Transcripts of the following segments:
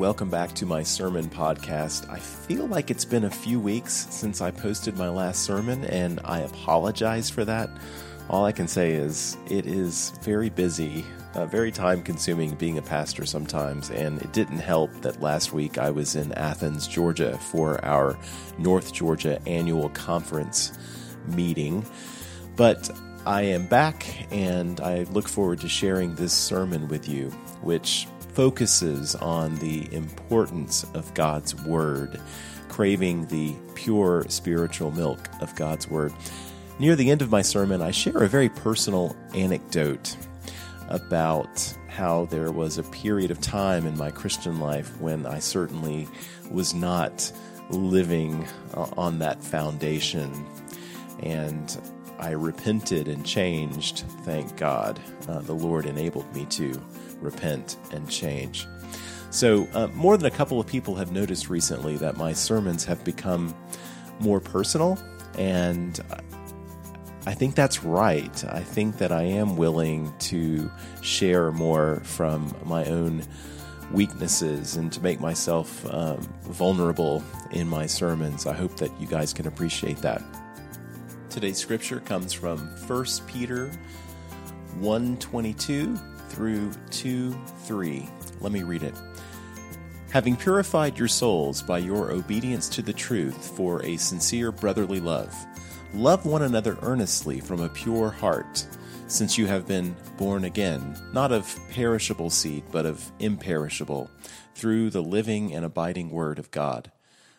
welcome back to my sermon podcast. I feel like it's been a few weeks since I posted my last sermon, and I apologize for that. All I can say is it is very busy, very time-consuming being a pastor sometimes, and it didn't help that last week I was in Athens, Georgia for our North Georgia annual conference meeting, but I am back, and I look forward to sharing this sermon with you, which focuses on the importance of God's Word, craving the pure spiritual milk of God's Word. Near the end of my sermon, I share a very personal anecdote about how there was a period of time in my Christian life when I certainly was not living on that foundation, and I repented and changed, thank God. The Lord enabled me to repent and change. So more than a couple of people have noticed recently that my sermons have become more personal, and I think that's right. I think that I am willing to share more from my own weaknesses and to make myself vulnerable in my sermons. I hope that you guys can appreciate that. Today's scripture comes from 1 Peter 1:22 through 2:3. Let me read it. Having purified your souls by your obedience to the truth for a sincere brotherly love, love one another earnestly from a pure heart, since you have been born again, not of perishable seed, but of imperishable, through the living and abiding word of God.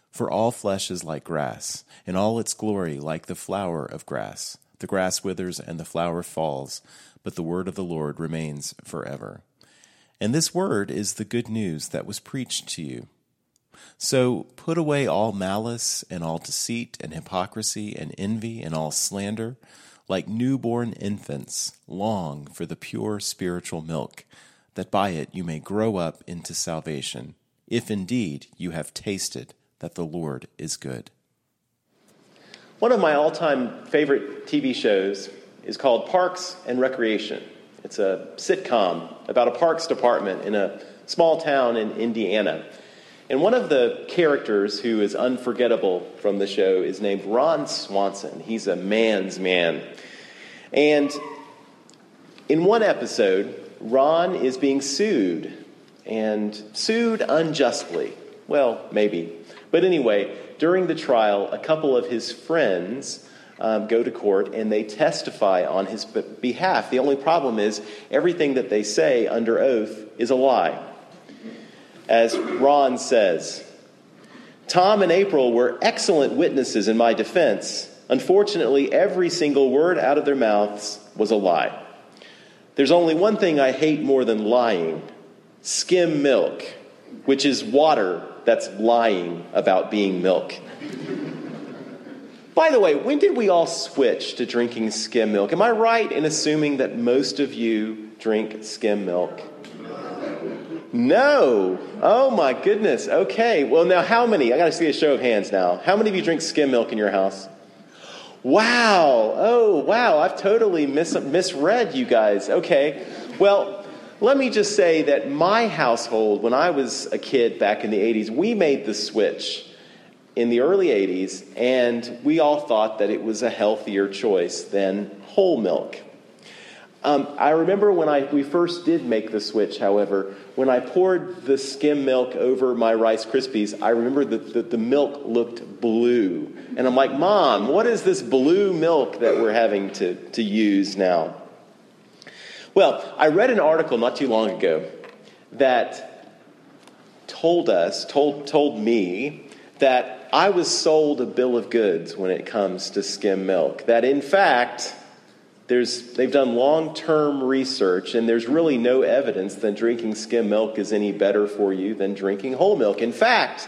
For all flesh is like grass, and all its glory like the flower of grass. The grass withers and the flower falls, but the word of the Lord remains forever. And this word is the good news that was preached to you. So put away all malice and all deceit and hypocrisy and envy and all slander. Like newborn infants, long for the pure spiritual milk, that by it you may grow up into salvation, if indeed you have tasted that the Lord is good. One of my all-time favorite TV shows is called Parks and Recreation. It's a sitcom about a parks department in a small town in Indiana. And one of the characters who is unforgettable from the show is named Ron Swanson. He's a man's man. And in one episode, Ron is being sued unjustly. Well, maybe. But anyway, during the trial, a couple of his friends go to court and they testify on his behalf. The only problem is everything that they say under oath is a lie. As Ron says, Tom and April were excellent witnesses in my defense. Unfortunately, every single word out of their mouths was a lie. There's only one thing I hate more than lying: skim milk, which is water that's lying about being milk. By the way, when did we all switch to drinking skim milk? Am I right in assuming that most of you drink skim milk? No. Oh my goodness. Okay. Well, now how many? I got to see a show of hands now. How many of you drink skim milk in your house? Wow. Oh, wow. I've totally misread you guys. Okay. Well, let me just say that my household, when I was a kid back in the 80s, we made the switch in the early 80s, and we all thought that it was a healthier choice than whole milk. I remember when we first did make the switch, however, when I poured the skim milk over my Rice Krispies, I remember that the milk looked blue. And I'm like, Mom, what is this blue milk that we're having to use now? Well, I read an article not too long ago that told me that I was sold a bill of goods when it comes to skim milk. That in fact, they've done long-term research and there's really no evidence that drinking skim milk is any better for you than drinking whole milk. In fact,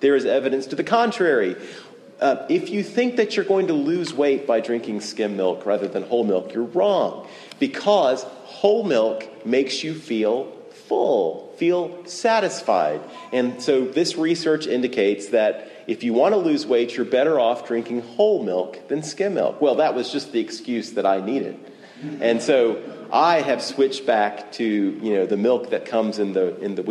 there is evidence to the contrary. If you think that you're going to lose weight by drinking skim milk rather than whole milk, you're wrong, because whole milk makes you feel full, feel satisfied. And so this research indicates that if you want to lose weight, you're better off drinking whole milk than skim milk. Well, that was just the excuse that I needed. And so I have switched back to, you know, the milk that comes with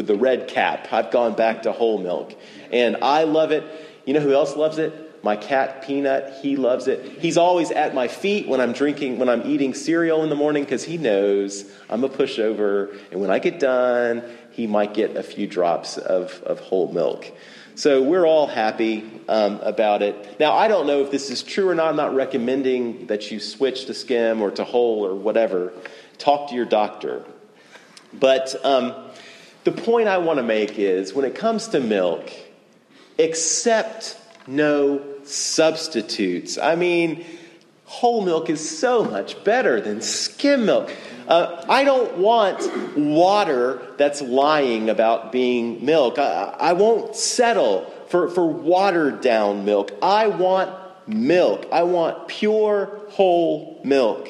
the red cap. I've gone back to whole milk, and I love it. You know who else loves it? My cat, Peanut, he loves it. He's always at my feet when I'm eating cereal in the morning, because he knows I'm a pushover. And when I get done, he might get a few drops of whole milk. So we're all happy about it. Now, I don't know if this is true or not. I'm not recommending that you switch to skim or to whole or whatever. Talk to your doctor. But the point I want to make is, when it comes to milk, accept no substitutes. I mean, whole milk is so much better than skim milk. I don't want water that's lying about being milk. I won't settle for watered down milk. I want milk. I want pure whole milk.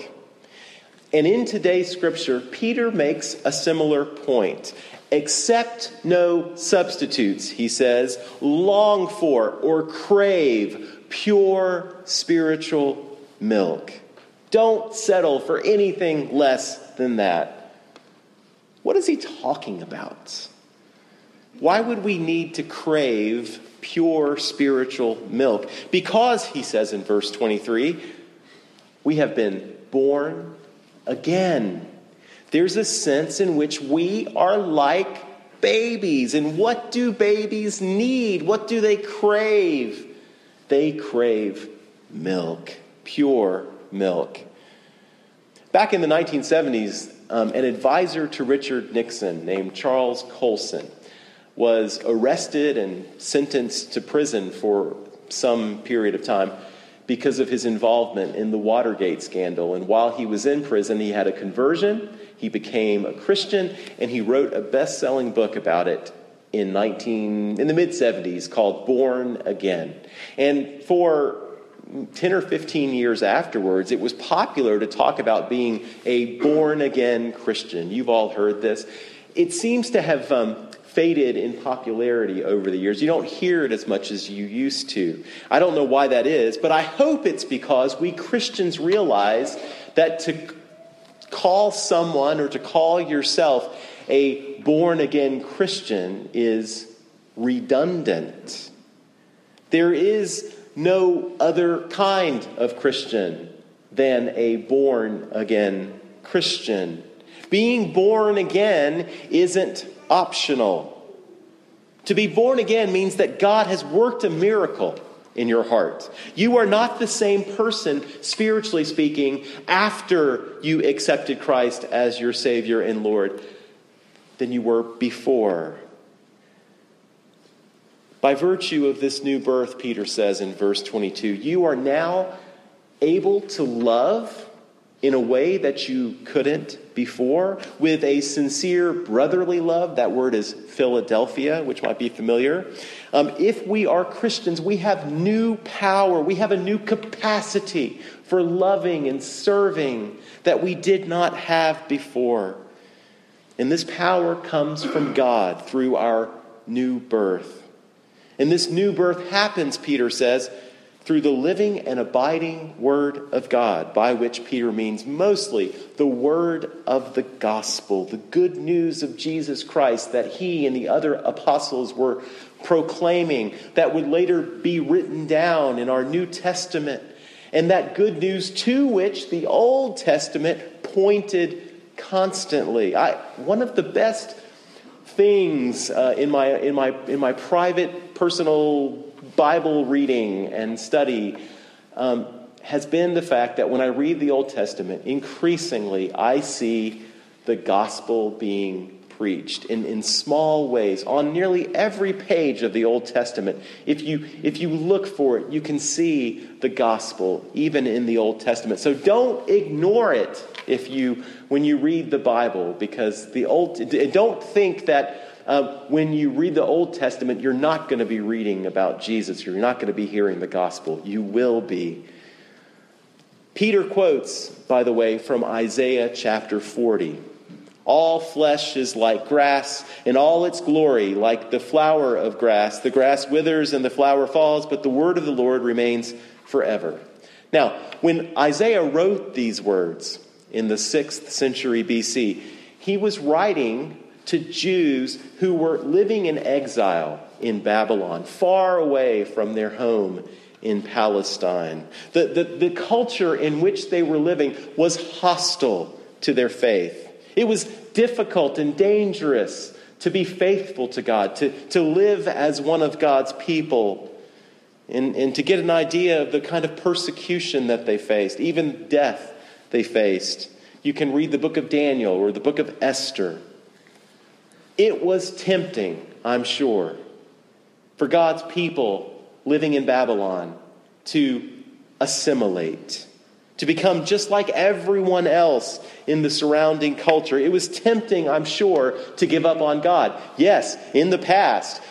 And in today's scripture, Peter makes a similar point. Accept no substitutes, he says. Long for or crave pure spiritual milk. Don't settle for anything less than that. What is he talking about? Why would we need to crave pure spiritual milk? Because, he says in verse 23, we have been born again. There's a sense in which we are like babies. And what do babies need? What do they crave? They crave milk, pure milk. Back in the 1970s, an advisor to Richard Nixon named Charles Colson was arrested and sentenced to prison for some period of time because of his involvement in the Watergate scandal. And while he was in prison, he had a conversion. He became a Christian, and he wrote a best-selling book about it in the mid-70s called Born Again. And for 10 or 15 years afterwards, it was popular to talk about being a born-again Christian. You've all heard this. It seems to have faded in popularity over the years. You don't hear it as much as you used to. I don't know why that is, but I hope it's because we Christians realize that to call someone or to call yourself a born-again Christian is redundant. There is no other kind of Christian than a born-again Christian. Being born again isn't optional. To be born again means that God has worked a miracle in your heart. You are not the same person, spiritually speaking, after you accepted Christ as your Savior and Lord than you were before. By virtue of this new birth, Peter says in verse 22, you are now able to love in a way that you couldn't before, with a sincere brotherly love. That word is Philadelphia, which might be familiar. If we are Christians, we have new power. We have a new capacity for loving and serving that we did not have before. And this power comes from God through our new birth. And this new birth happens, Peter says, through the living and abiding Word of God, by which Peter means mostly the Word of the Gospel, the good news of Jesus Christ that he and the other apostles were proclaiming, that would later be written down in our New Testament, and that good news to which the Old Testament pointed constantly. One of the best things in my private, personal Bible reading and study has been the fact that when I read the Old Testament, increasingly I see the gospel being preached in small ways on nearly every page of the Old Testament. If you look for it, you can see the gospel even in the Old Testament. So don't ignore it when you read the Bible, because don't think that when you read the Old Testament, you're not going to be reading about Jesus. You're not going to be hearing the gospel. You will be. Peter quotes, by the way, from Isaiah chapter 40. All flesh is like grass, and all its glory like the flower of grass. The grass withers and the flower falls, but the word of the Lord remains forever. Now, when Isaiah wrote these words, in the 6th century BC. He was writing to Jews who were living in exile in Babylon, far away from their home in Palestine. The culture in which they were living was hostile to their faith. It was difficult and dangerous to be faithful to God, to live as one of God's people, and to get an idea of the kind of persecution that they faced, even death they faced. You can read the book of Daniel or the book of Esther. It was tempting, I'm sure, for God's people living in Babylon to assimilate, to become just like everyone else in the surrounding culture. It was tempting, I'm sure, to give up on God. Yes, in the past,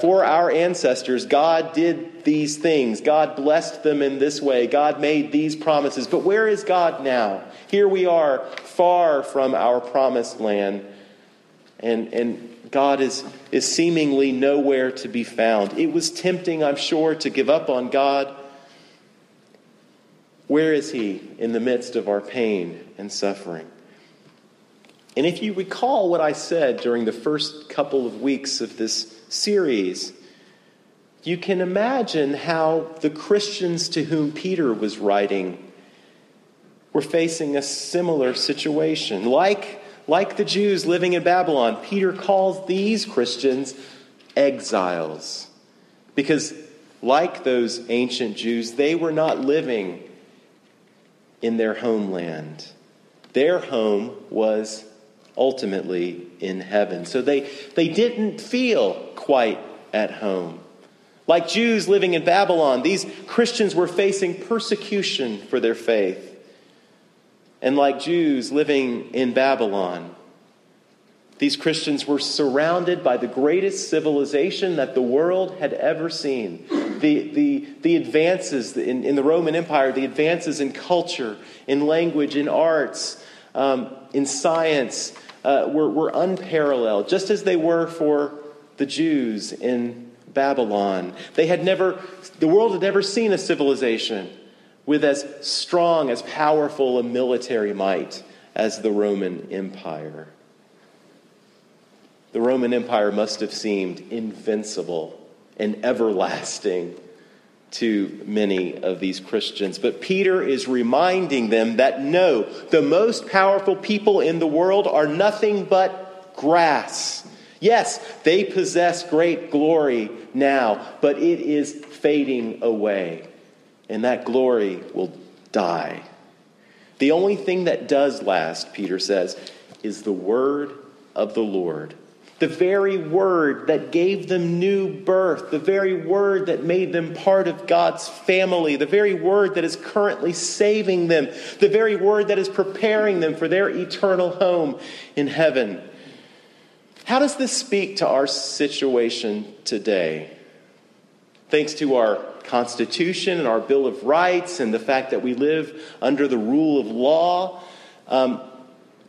for our ancestors, God did these things. God blessed them in this way. God made these promises. But where is God now? Here we are, far from our promised land. And God is seemingly nowhere to be found. It was tempting, I'm sure, to give up on God. Where is he in the midst of our pain and suffering? And if you recall what I said during the first couple of weeks of this series, you can imagine how the Christians to whom Peter was writing were facing a similar situation. Like the Jews living in Babylon, Peter calls these Christians exiles. Because like those ancient Jews, they were not living in their homeland. Their home was ultimately in heaven. So they didn't feel quite at home. Like Jews living in Babylon, these Christians were facing persecution for their faith. And like Jews living in Babylon, these Christians were surrounded by the greatest civilization that the world had ever seen. The advances in the Roman Empire, the advances in culture, in language, in arts, in science were unparalleled, just as they were for the Jews in Babylon. The world had never seen a civilization with as strong, as powerful a military might as the Roman Empire. The Roman Empire must have seemed invincible and everlasting to many of these Christians. But Peter is reminding them that no, the most powerful people in the world are nothing but grass. Yes, they possess great glory now, but it is fading away. And that glory will die. The only thing that does last, Peter says, is the word of the Lord. The very word that gave them new birth. The very word that made them part of God's family. The very word that is currently saving them. The very word that is preparing them for their eternal home in heaven. How does this speak to our situation today? Thanks to our Constitution and our Bill of Rights and the fact that we live under the rule of law,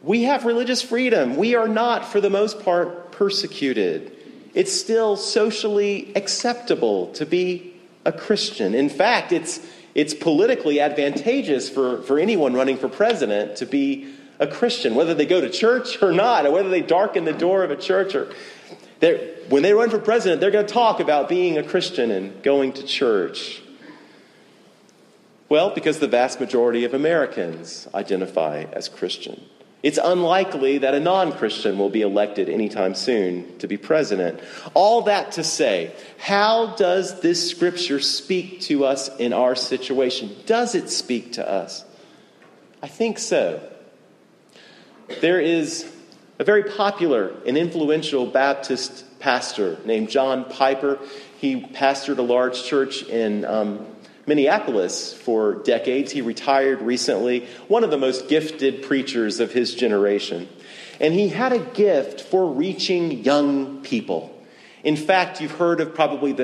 we have religious freedom. We are not, for the most part, persecuted. It's still socially acceptable to be a Christian. In fact, it's politically advantageous for anyone running for president to be a Christian, whether they go to church or not, or whether they darken the door of a church or... When they run for president, they're going to talk about being a Christian and going to church. Well, because the vast majority of Americans identify as Christian. It's unlikely that a non-Christian will be elected anytime soon to be president. All that to say, how does this scripture speak to us in our situation? Does it speak to us? I think so. There is a very popular and influential Baptist pastor named John Piper. He pastored a large church in Minneapolis for decades. He retired recently, one of the most gifted preachers of his generation. And he had a gift for reaching young people. In fact, you've heard of probably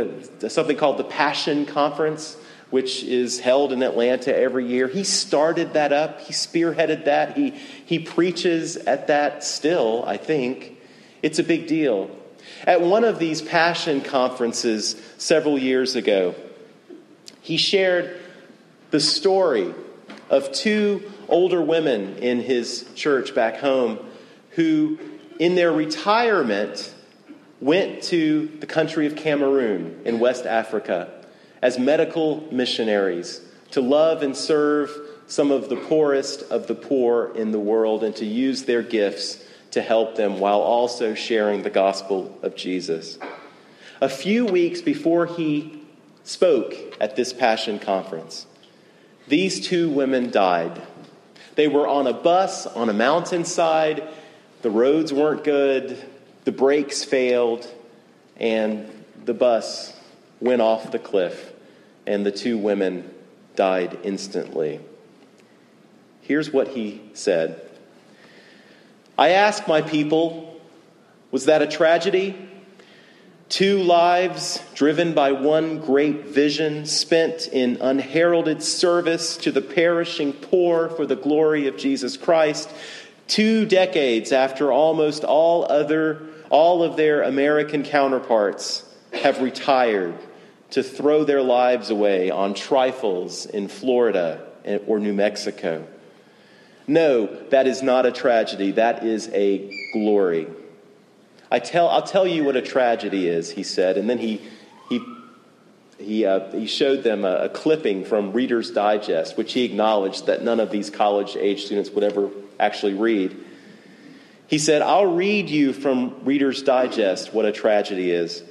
something called the Passion Conference, which is held in Atlanta every year. He started that up. He spearheaded that. He preaches at that still, I think. It's a big deal. At one of these Passion Conferences several years ago, he shared the story of two older women in his church back home who, in their retirement, went to the country of Cameroon in West Africa as medical missionaries to love and serve some of the poorest of the poor in the world and to use their gifts to help them while also sharing the gospel of Jesus. A few weeks before he spoke at this Passion Conference, these two women died. They were on a bus on a mountainside. The roads weren't good, the brakes failed, and the bus went off the cliff, and the two women died instantly. Here's what he said. I asked my people, was that a tragedy? Two lives driven by one great vision, spent in unheralded service to the perishing poor for the glory of Jesus Christ. 2 decades after almost all of their American counterparts have retired to throw their lives away on trifles in Florida or New Mexico. No, that is not a tragedy. That is a glory. I'll tell you what a tragedy is, he said. And then he showed them a clipping from Reader's Digest, which he acknowledged that none of these college-age students would ever actually read. He said, I'll read you from Reader's Digest what a tragedy is.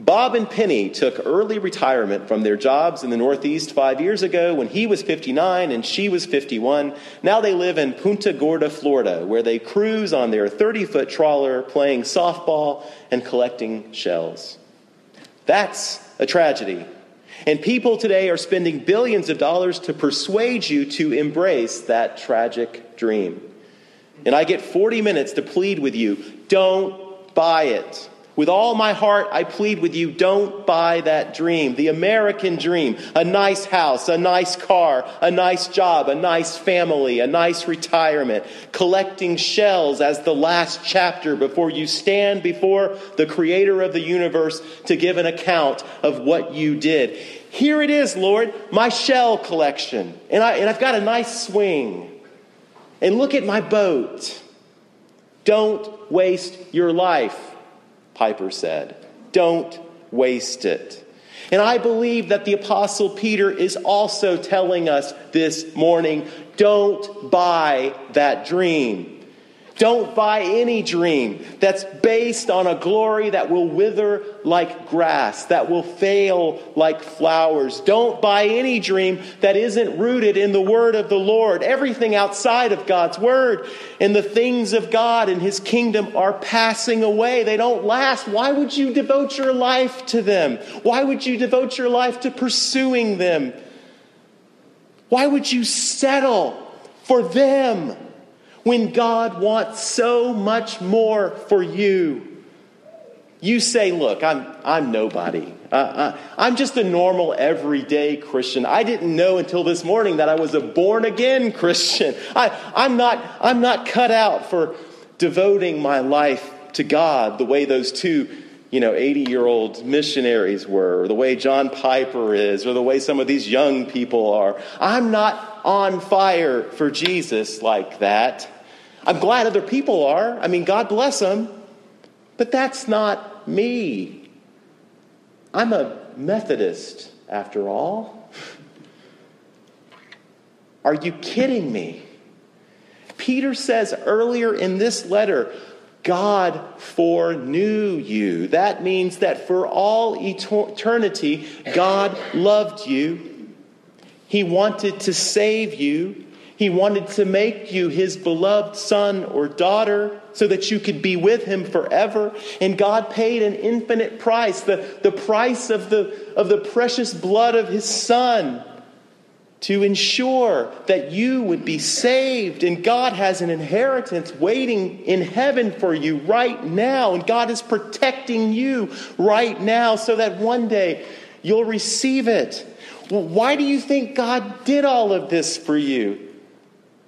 Bob and Penny took early retirement from their jobs in the Northeast 5 years ago when he was 59 and she was 51. Now they live in Punta Gorda, Florida, where they cruise on their 30-foot trawler playing softball and collecting shells. That's a tragedy. And people today are spending billions of dollars to persuade you to embrace that tragic dream. And I get 40 minutes to plead with you, don't buy it. With all my heart, I plead with you, don't buy that dream, the American dream, a nice house, a nice car, a nice job, a nice family, a nice retirement, collecting shells as the last chapter before you stand before the creator of the universe to give an account of what you did. Here it is, Lord, my shell collection, and I've got a nice swing, and look at my boat. Don't waste your life. Piper said, don't waste it. And I believe that the Apostle Peter is also telling us this morning, don't buy that dream. Don't buy any dream that's based on a glory that will wither like grass, that will fail like flowers. Don't buy any dream that isn't rooted in the word of the Lord. Everything outside of God's word and the things of God and his kingdom are passing away. They don't last. Why would you devote your life to them? Why would you devote your life to pursuing them? Why would you settle for them when God wants so much more for you? You say, look, I'm nobody. I'm just a normal, everyday Christian. I didn't know until this morning that I was a born-again Christian. I'm not cut out for devoting my life to God the way those two 80-year-old missionaries were, or the way John Piper is, or the way some of these young people are. I'm not on fire for Jesus like that. I'm glad other people are. I mean, God bless them. But that's not me. I'm a Methodist, after all. Are you kidding me? Peter says earlier in this letter, God foreknew you. That means that for all eternity, God loved you. He wanted to save you. He wanted to make you his beloved son or daughter so that you could be with him forever. And God paid an infinite price, the price of the precious blood of his son, to ensure that you would be saved. And God has an inheritance waiting in heaven for you right now. And God is protecting you right now so that one day you'll receive it. Well, why do you think God did all of this for you?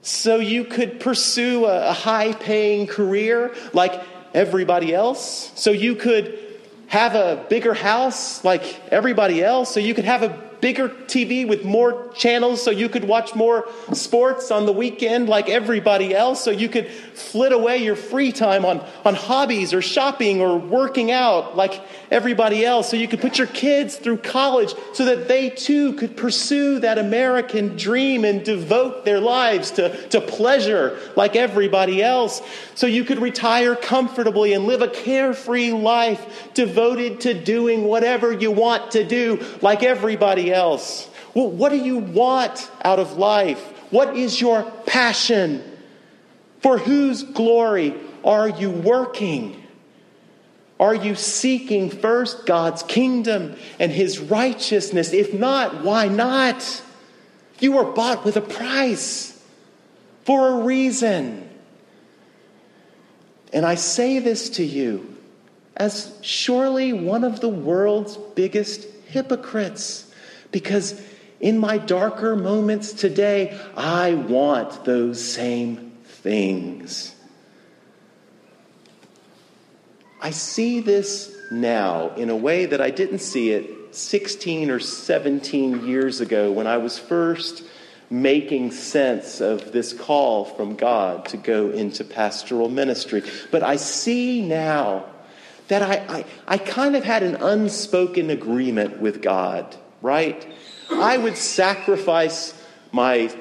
So you could pursue a high-paying career like everybody else? So you could have a bigger house like everybody else? So you could have a bigger TV with more channels so you could watch more sports on the weekend like everybody else, so you could flit away your free time on hobbies or shopping or working out like everybody else, so you could put your kids through college so that they too could pursue that American dream and devote their lives to pleasure like everybody else, so you could retire comfortably and live a carefree life devoted to doing whatever you want to do like everybody else. Well, what do you want out of life? What is your passion? For whose glory are you working? Are you seeking first God's kingdom and his righteousness? If not, why not? You were bought with a price for a reason. And I say this to you as surely one of the world's biggest hypocrites, because in my darker moments today, I want those same things. I see this now in a way that I didn't see it 16 or 17 years ago when I was first making sense of this call from God to go into pastoral ministry. But I see now that I kind of had an unspoken agreement with God, right? I would sacrifice my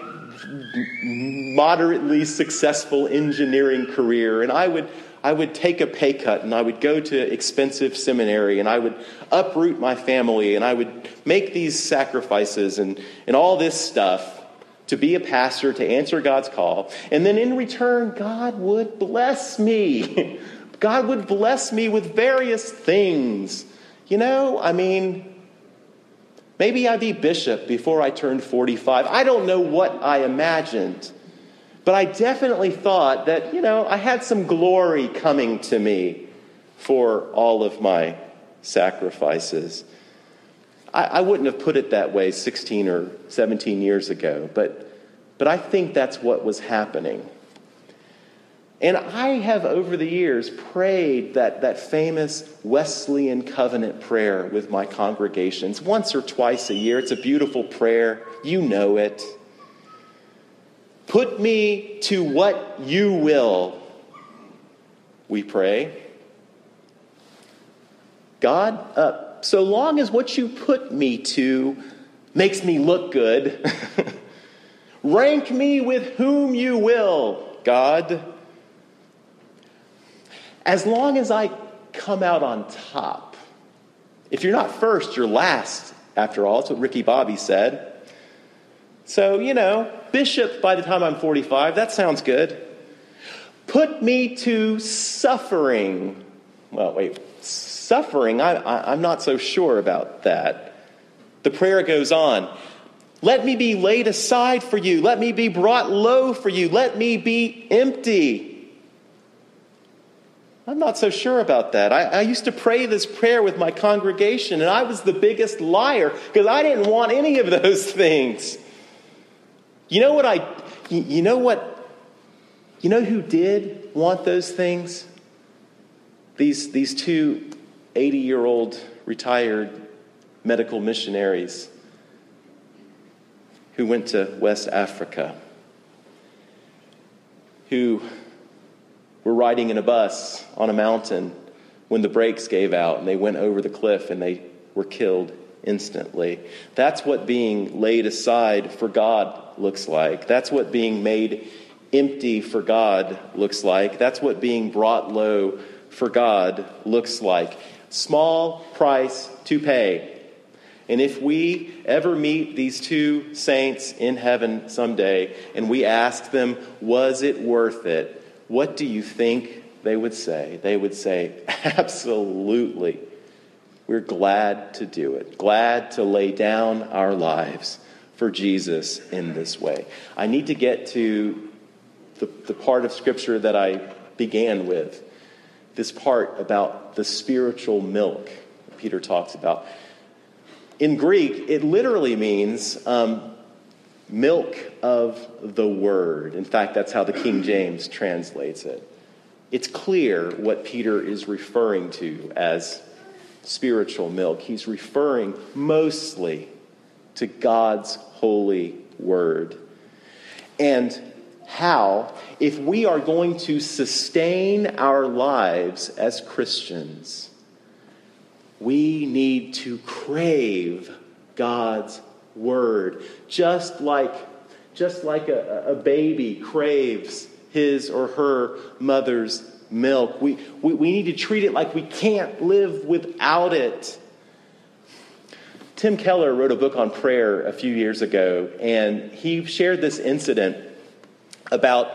moderately successful engineering career, and I would take a pay cut, and I would go to expensive seminary, and I would uproot my family, and I would make these sacrifices and all this stuff to be a pastor, to answer God's call. And then in return, God would bless me. God would bless me with various things. You know, I mean, maybe I'd be bishop before I turned 45. I don't know what I imagined. But I definitely thought that, you know, I had some glory coming to me for all of my sacrifices. I wouldn't have put it that way 16 or 17 years ago, but I think that's what was happening. And I have, over the years, prayed that famous Wesleyan covenant prayer with my congregations once or twice a year. It's a beautiful prayer. You know it. Put me to what you will, we pray. God, so long as what you put me to makes me look good, rank me with whom you will, God. As long as I come out on top. If you're not first, you're last, after all. That's what Ricky Bobby said. So, you know, bishop by the time I'm 45, that sounds good. Put me to suffering. Well, wait, suffering? I'm not so sure about that. The prayer goes on. Let me be laid aside for you. Let me be brought low for you. Let me be empty. I'm not so sure about that. I used to pray this prayer with my congregation, and I was the biggest liar because I didn't want any of those things. You know who did want those things? These two 80-year-old retired medical missionaries who went to West Africa, who were riding in a bus on a mountain when the brakes gave out and they went over the cliff and they were killed instantly. That's what being laid aside for God looks like. That's what being made empty for God looks like. That's what being brought low for God looks like. Small price to pay. And if we ever meet these two saints in heaven someday and we ask them, was it worth it? What do you think they would say? They would say, absolutely. We're glad to do it. Glad to lay down our lives for Jesus in this way. I need to get to the part of Scripture that I began with. This part about the spiritual milk that Peter talks about. In Greek, it literally means milk of the word. In fact, that's how the King James translates it. It's clear what Peter is referring to as spiritual milk. He's referring mostly to God's holy word. And how, if we are going to sustain our lives as Christians, we need to crave God's word, just like a baby craves his or her mother's milk. We need to treat it like we can't live without it. Tim Keller wrote a book on prayer a few years ago, and he shared this incident about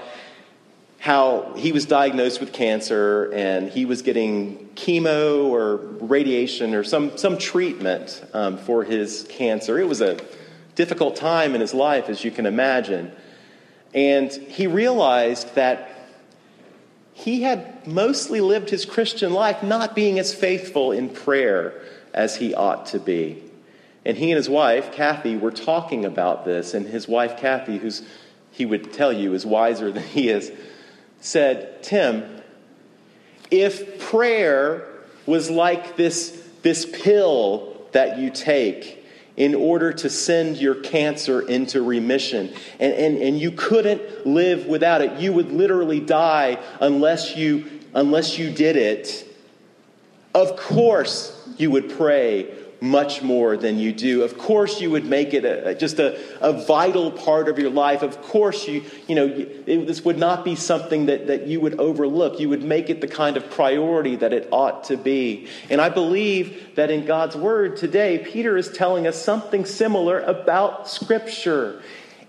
how he was diagnosed with cancer and he was getting chemo or radiation or some treatment for his cancer. It was a difficult time in his life, as you can imagine. And he realized that he had mostly lived his Christian life not being as faithful in prayer as he ought to be. And he and his wife, Kathy, were talking about this. And his wife, Kathy, who's he would tell you is wiser than he is, said, "Tim, if prayer was like this pill that you take in order to send your cancer into remission, and you couldn't live without it, you would literally die unless you did it. Of course you would pray much more than you do. Of course you would make it a vital part of your life. Of course this would not be something that you would overlook. You would make it the kind of priority that it ought to be." And I believe that in God's word today, Peter is telling us something similar about Scripture.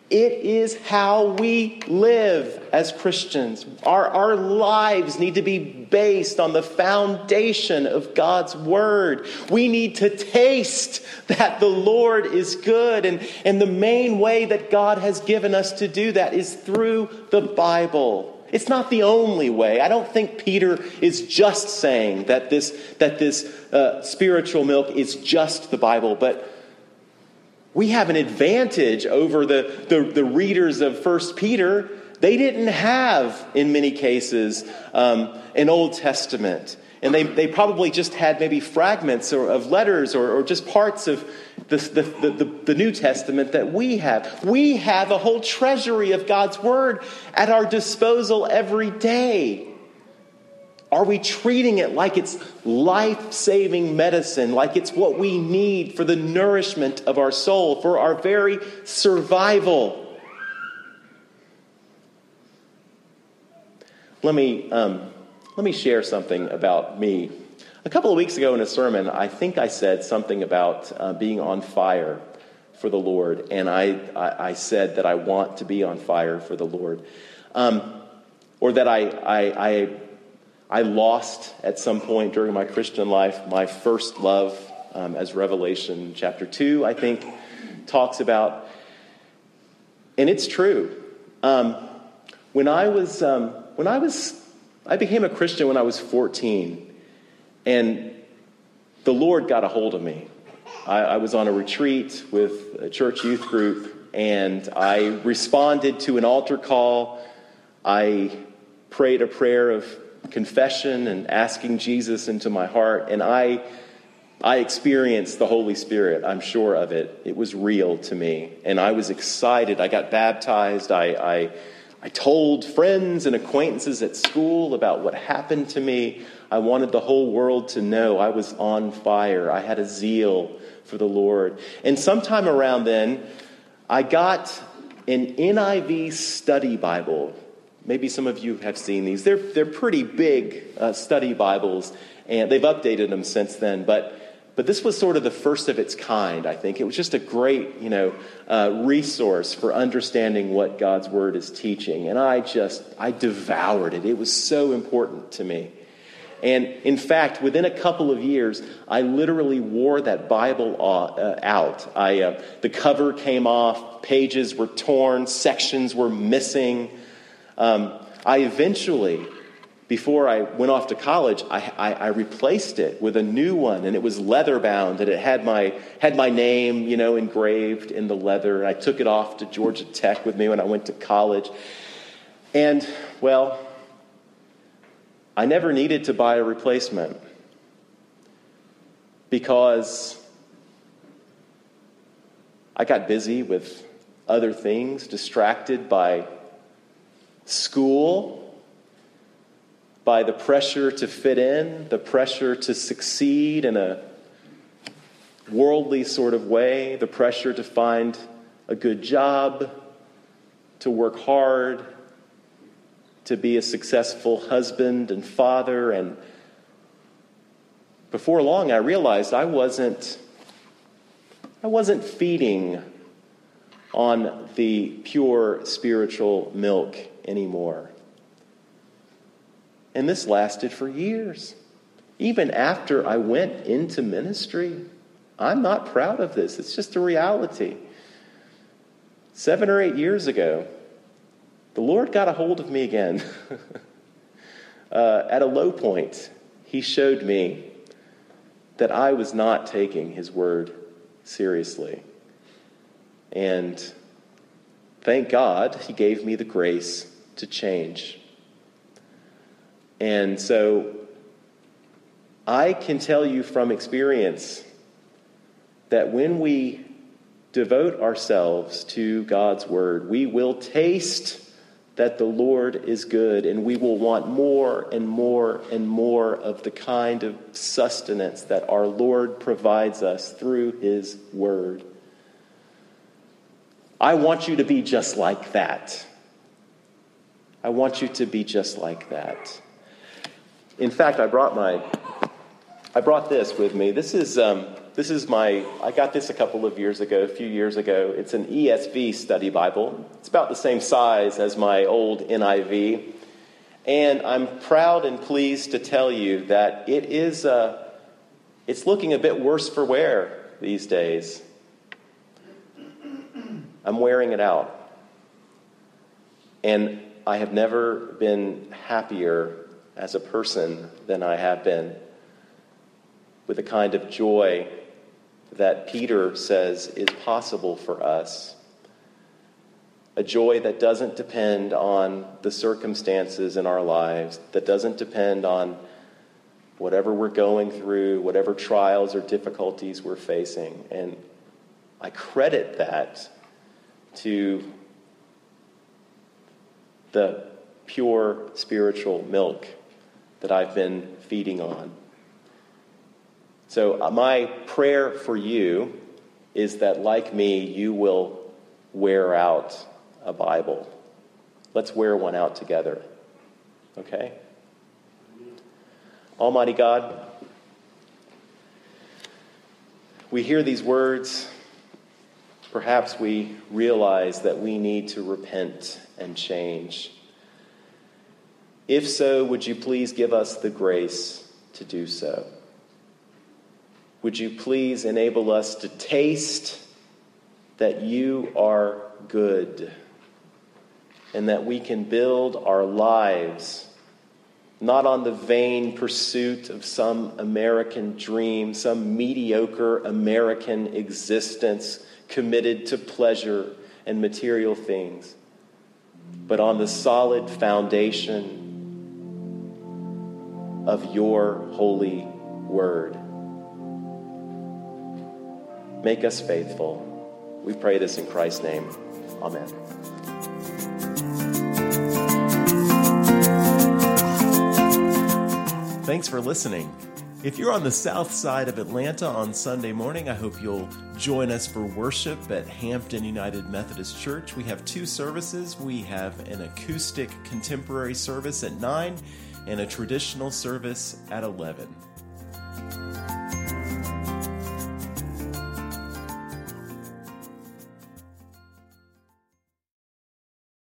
It is how we live as Christians. Our lives need to be based on the foundation of God's word. We need to taste that the Lord is good. And the main way that God has given us to do that is through the Bible. It's not the only way. I don't think Peter is just saying that this spiritual milk is just the Bible, but we have an advantage over the readers of 1 Peter. They didn't have, in many cases, an Old Testament. And they probably just had maybe fragments of letters or just parts of the New Testament that we have. We have a whole treasury of God's word at our disposal every day. Are we treating it like it's life-saving medicine, like it's what we need for the nourishment of our soul, for our very survival? Let me share something about me. A couple of weeks ago in a sermon, I think I said something about being on fire for the Lord, and I said that I want to be on fire for the Lord, or that I lost at some point during my Christian life my first love, as Revelation chapter 2, I think, talks about. And it's true. I became a Christian when I was 14, and the Lord got a hold of me. I was on a retreat with a church youth group, and I responded to an altar call. I prayed a prayer of confession and asking Jesus into my heart, and I experienced the Holy Spirit. I'm sure of it. It was real to me, and I was excited. I got baptized. I told friends and acquaintances at school about what happened to me. I wanted the whole world to know I was on fire. I had a zeal for the Lord. And sometime around then, I got an NIV study Bible. Maybe some of you have seen these. They're pretty big study Bibles, and they've updated them since then. But this was sort of the first of its kind, I think. It was just a great, resource for understanding what God's word is teaching. And I devoured it. It was so important to me. And in fact, within a couple of years, I literally wore that Bible out. The cover came off, pages were torn, sections were missing. I eventually, before I went off to college, I replaced it with a new one, and it was leather bound, and it had my name, engraved in the leather. And I took it off to Georgia Tech with me when I went to college. And well, I never needed to buy a replacement because I got busy with other things, distracted by school, by the pressure to fit in, the pressure to succeed in a worldly sort of way, the pressure to find a good job, to work hard, to be a successful husband and father. And before long, I realized I wasn't feeding on the pure spiritual milk anymore. And this lasted for years. Even after I went into ministry, I'm not proud of this. It's just a reality. 7 or 8 years ago, the Lord got a hold of me again. At a low point, he showed me that I was not taking his word seriously. And thank God he gave me the grace to change. And so I can tell you from experience that when we devote ourselves to God's word, we will taste that the Lord is good, and we will want more and more and more of the kind of sustenance that our Lord provides us through his word. I want you to be just like that. I want you to be just like that. In fact, I brought this with me. I got this a few years ago. It's an ESV study Bible. It's about the same size as my old NIV. And I'm proud and pleased to tell you that it's looking a bit worse for wear these days. I'm wearing it out. And I have never been happier as a person than I have been, with the kind of joy that Peter says is possible for us, a joy that doesn't depend on the circumstances in our lives, that doesn't depend on whatever we're going through, whatever trials or difficulties we're facing. And I credit that to the pure spiritual milk that I've been feeding on. So my prayer for you is that, like me, you will wear out a Bible. Let's wear one out together, okay? Almighty God, we hear these words. Perhaps we realize that we need to repent and change. If so, would you please give us the grace to do so? Would you please enable us to taste that you are good, and that we can build our lives not on the vain pursuit of some American dream, some mediocre American existence committed to pleasure and material things, but on the solid foundation of your holy word. Make us faithful. We pray this in Christ's name. Amen. Thanks for listening. If you're on the south side of Atlanta on Sunday morning, I hope you'll join us for worship at Hampton United Methodist Church. We have two services. We have an acoustic contemporary service at 9 and a traditional service at 11.